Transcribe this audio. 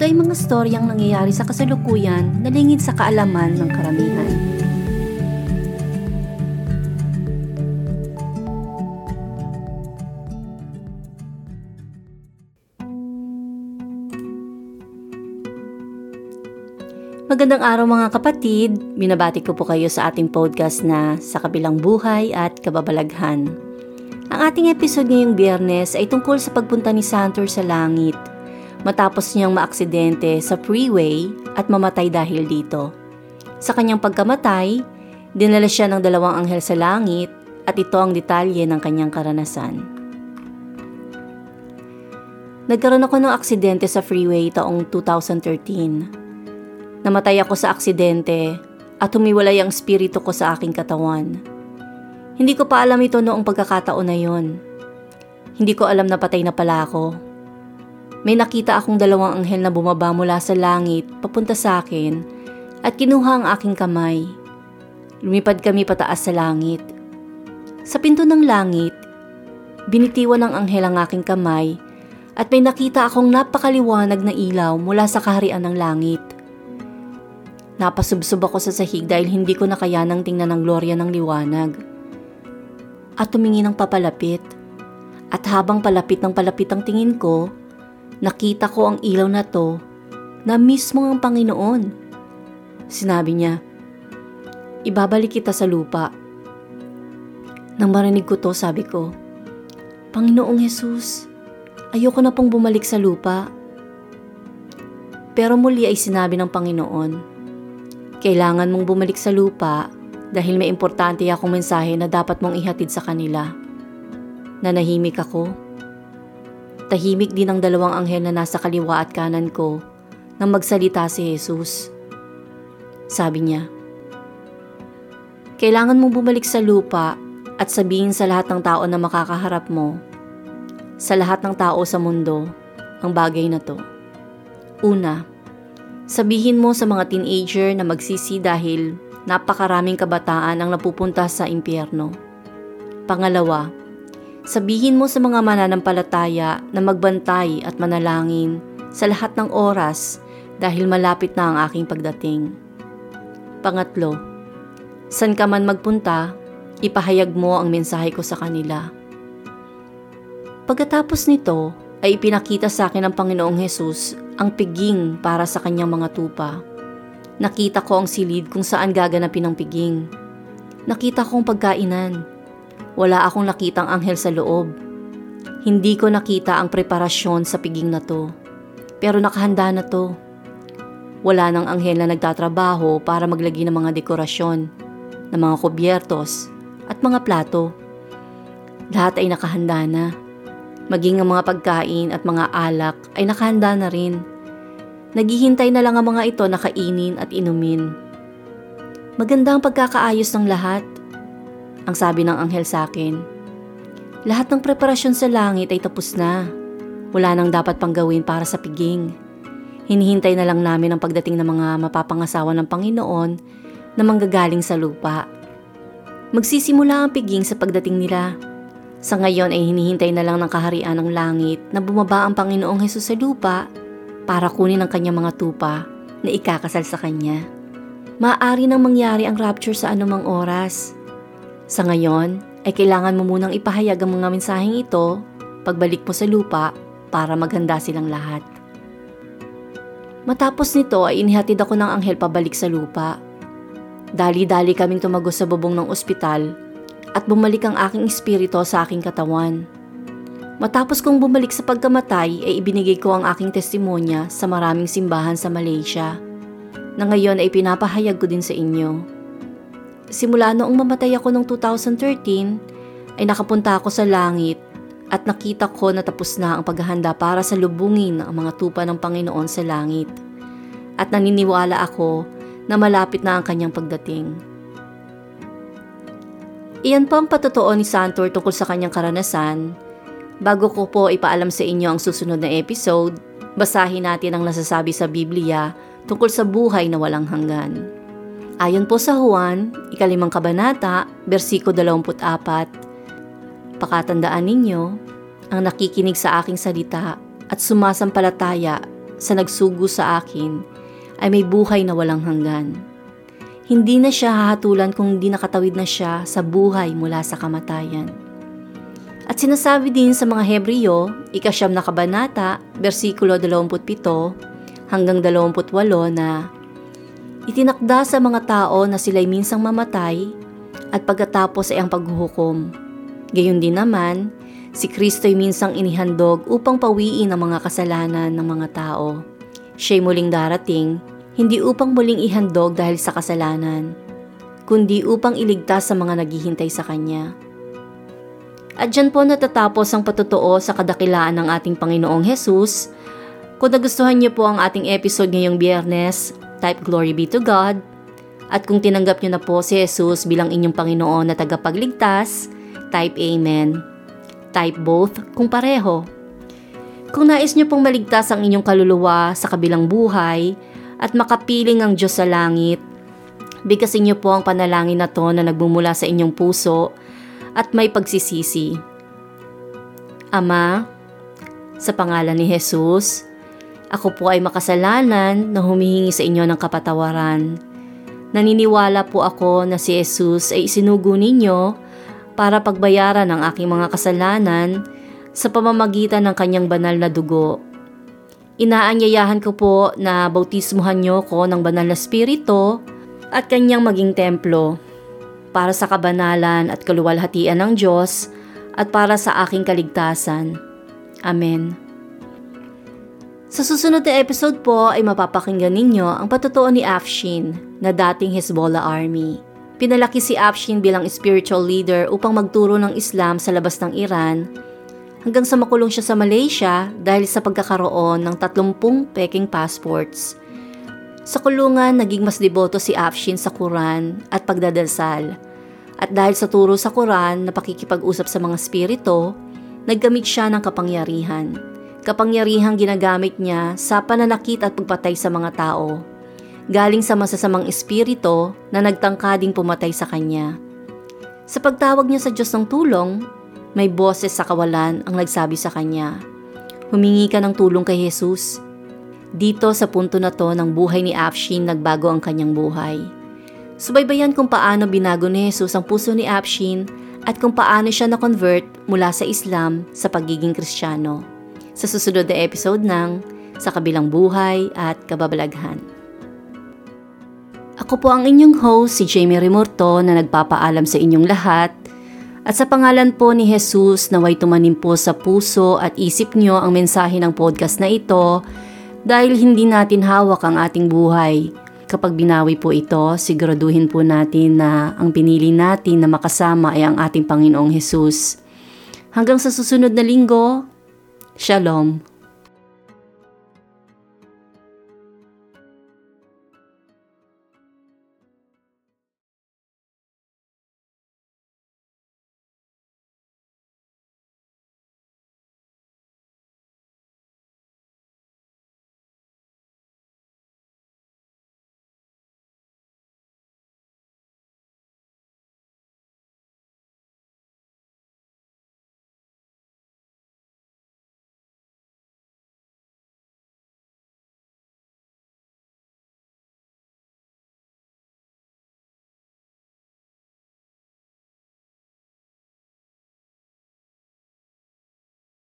Ito ay mga storyang nangyayari sa kasalukuyan na lingid sa kaalaman ng karamihan. Magandang araw mga kapatid, binabati ko po kayo sa ating podcast na Sa Kabilang Buhay at Kababalaghan. Ang ating episode ngayong Biyernes ay tungkol sa pagpunta ni Santur sa langit, matapos niyang maaksidente sa freeway at mamatay dahil dito. Sa kanyang pagkamatay, dinala siya ng dalawang anghel sa langit at ito ang detalye ng kanyang karanasan. Nagkaroon ako ng aksidente sa freeway taong 2013. Namatay ako sa aksidente at humiwalay ang spirito ko sa aking katawan. Hindi ko pa alam ito noong pagkakataon na yon. Hindi ko alam na patay na pala ako. May nakita akong dalawang anghel na bumaba mula sa langit papunta sa akin at kinuha ang aking kamay. Lumipad kami pataas sa langit. Sa pinto ng langit, binitiwan ng anghel ang aking kamay at may nakita akong napakaliwanag na ilaw mula sa kaharian ng langit. Napasubsob ako sa sahig dahil hindi ko na kayanang tingnan ang glorya ng liwanag. At tumingin ng papalapit. At habang palapit ng palapit ang tingin ko, nakita ko ang ilaw na to na mismo ang Panginoon. Sinabi niya, "Ibabalik kita sa lupa." Nang marinig ko to, sabi ko, "Panginoong Hesus, ayoko na pong bumalik sa lupa." Pero muli ay sinabi ng Panginoon, "Kailangan mong bumalik sa lupa dahil may importante akong mensahe na dapat mong ihatid sa kanila." Nanahimik ako. Tahimik din ang dalawang anghel na nasa kaliwa at kanan ko nang magsalita si Hesus. Sabi niya, "Kailangan mong bumalik sa lupa at sabihin sa lahat ng tao na makakaharap mo, sa lahat ng tao sa mundo, ang bagay na to. Una, sabihin mo sa mga teenager na magsisi dahil napakaraming kabataan ang napupunta sa impyerno. Pangalawa, sabihin mo sa mga mananampalataya na magbantay at manalangin sa lahat ng oras dahil malapit na ang aking pagdating. Pangatlo, san ka man magpunta, ipahayag mo ang mensahe ko sa kanila." Pagkatapos nito, ay ipinakita sa akin ng Panginoong Hesus ang piging para sa kanyang mga tupa. Nakita ko ang silid kung saan gaganapin ang piging. Nakita kong pagkainan. Wala akong nakitang anghel sa loob. Hindi ko nakita ang preparasyon sa piging na to. Pero nakahanda na to. Wala nang anghel na nagtatrabaho para maglagay ng mga dekorasyon, ng mga kubyertos at mga plato. Lahat ay nakahanda na. Maging ang mga pagkain at mga alak ay nakahanda na rin. Naghihintay na lang ang mga ito na kainin at inumin. Maganda ang pagkakaayos ng lahat, ang sabi ng anghel sa akin. Lahat ng preparasyon sa langit ay tapos na. Wala nang dapat pang gawin para sa piging. Hinihintay na lang namin ang pagdating ng mga mapapangasawa ng Panginoon na manggagaling sa lupa. Magsisimula ang piging sa pagdating nila. Sa ngayon ay hinihintay na lang ng kaharian ng langit na bumaba ang Panginoong Hesus sa lupa para kunin ang kanyang mga tupa na ikakasal sa kanya. Maaari nang mangyari ang rapture sa anumang oras. Sa ngayon ay kailangan mo munang ipahayag ang mga mensaheng ito pagbalik mo sa lupa para maghanda silang lahat. Matapos nito ay inihatid ako ng anghel pabalik sa lupa. Dali-dali kaming tumagos sa bubong ng ospital at bumalik ang aking espiritu sa aking katawan. Matapos kong bumalik sa pagkamatay ay ibinigay ko ang aking testimonya sa maraming simbahan sa Malaysia na ngayon ay pinapahayag ko din sa inyo. Simula noong mamatay ako noong 2013 ay nakapunta ako sa langit at nakita ko na tapos na ang paghahanda para salubungin ang mga tupa ng Panginoon sa langit at naniniwala ako na malapit na ang kanyang pagdating. Iyan po ang patotoo ni Santur tungkol sa kanyang karanasan. Bago ko po ipaalam sa inyo ang susunod na episode, basahin natin ang nasasabi sa Bibliya tungkol sa buhay na walang hanggan. Ayon po sa Juan, 5 kabanata, bersiko 24, pakatandaan ninyo, ang nakikinig sa aking salita at sumasampalataya sa nagsugo sa akin ay may buhay na walang hanggan. Hindi na siya hahatulan kung hindi nakatawid na siya sa buhay mula sa kamatayan. At sinasabi din sa mga Hebreo, 9 na kabanata, bersikulo 27 hanggang 28 na itinakda sa mga tao na sila'y minsang mamatay at pagkatapos ay ang paghuhukom. Gayon din naman, si Kristo'y minsang inihandog upang pawiin ang mga kasalanan ng mga tao. Siya'y muling darating, hindi upang muling ihandog dahil sa kasalanan, kundi upang iligtas sa mga naghihintay sa Kanya. At dyan po natatapos ang patotoo sa kadakilaan ng ating Panginoong Hesus. Kung nagustuhan niyo po ang ating episode ngayong Biyernes, type Glory be to God. At kung tinanggap niyo na po si Hesus bilang inyong Panginoon na tagapagligtas, type Amen. Type both kung pareho. Kung nais niyo pong maligtas ang inyong kaluluwa sa kabilang buhay at makapiling ang Diyos sa langit, bigkasin niyo po ang panalangin na to na nagmumula sa inyong puso at may pagsisisi. Ama, sa pangalan ni Hesus, ako po ay makasalanan na humihingi sa inyo ng kapatawaran. Naniniwala po ako na si Hesus ay isinugo ninyo para pagbayaran ang aking mga kasalanan sa pamamagitan ng kanyang banal na dugo. Inaanyayahan ko po na bautismuhan niyo ko ng banal na spirito at kanyang maging templo, para sa kabanalan at kaluwalhatian ng Diyos at para sa aking kaligtasan. Amen. Sa susunod na episode po ay mapapakinggan ninyo ang patotoo ni Afshin na dating Hezbollah Army. Pinalaki si Afshin bilang spiritual leader upang magturo ng Islam sa labas ng Iran hanggang sa makulong siya sa Malaysia dahil sa pagkakaroon ng 30 peking passports. Sa kulungan, naging mas deboto si Afshin sa Quran at pagdadasal. At dahil sa turo sa Quran na pakikipag-usap sa mga spirito, naggamit siya ng kapangyarihan. Kapangyarihang ginagamit niya sa pananakit at pagpatay sa mga tao, galing sa masasamang espirito na nagtangkading pumatay sa kanya. Sa pagtawag niya sa Diyos ng tulong, may boses sa kawalan ang nagsabi sa kanya, "Humingi ka ng tulong kay Hesus." Dito sa punto na to ng buhay ni Afshin, nagbago ang kanyang buhay. Subaybayan kung paano binago ni Hesus ang puso ni Afshin at kung paano siya na-convert mula sa Islam sa pagiging Kristiyano. Sa susunod na episode ng Sa Kabilang Buhay at Kababalaghan. Ako po ang inyong host, si Jaymarie Murto, na nagpapaalam sa inyong lahat. At sa pangalan po ni Hesus, naway tumanim po sa puso at isip nyo ang mensahe ng podcast na ito. Dahil hindi natin hawak ang ating buhay, kapag binawi po ito, siguraduhin po natin na ang pinili natin na makasama ay ang ating Panginoong Hesus. Hanggang sa susunod na linggo, Shalom!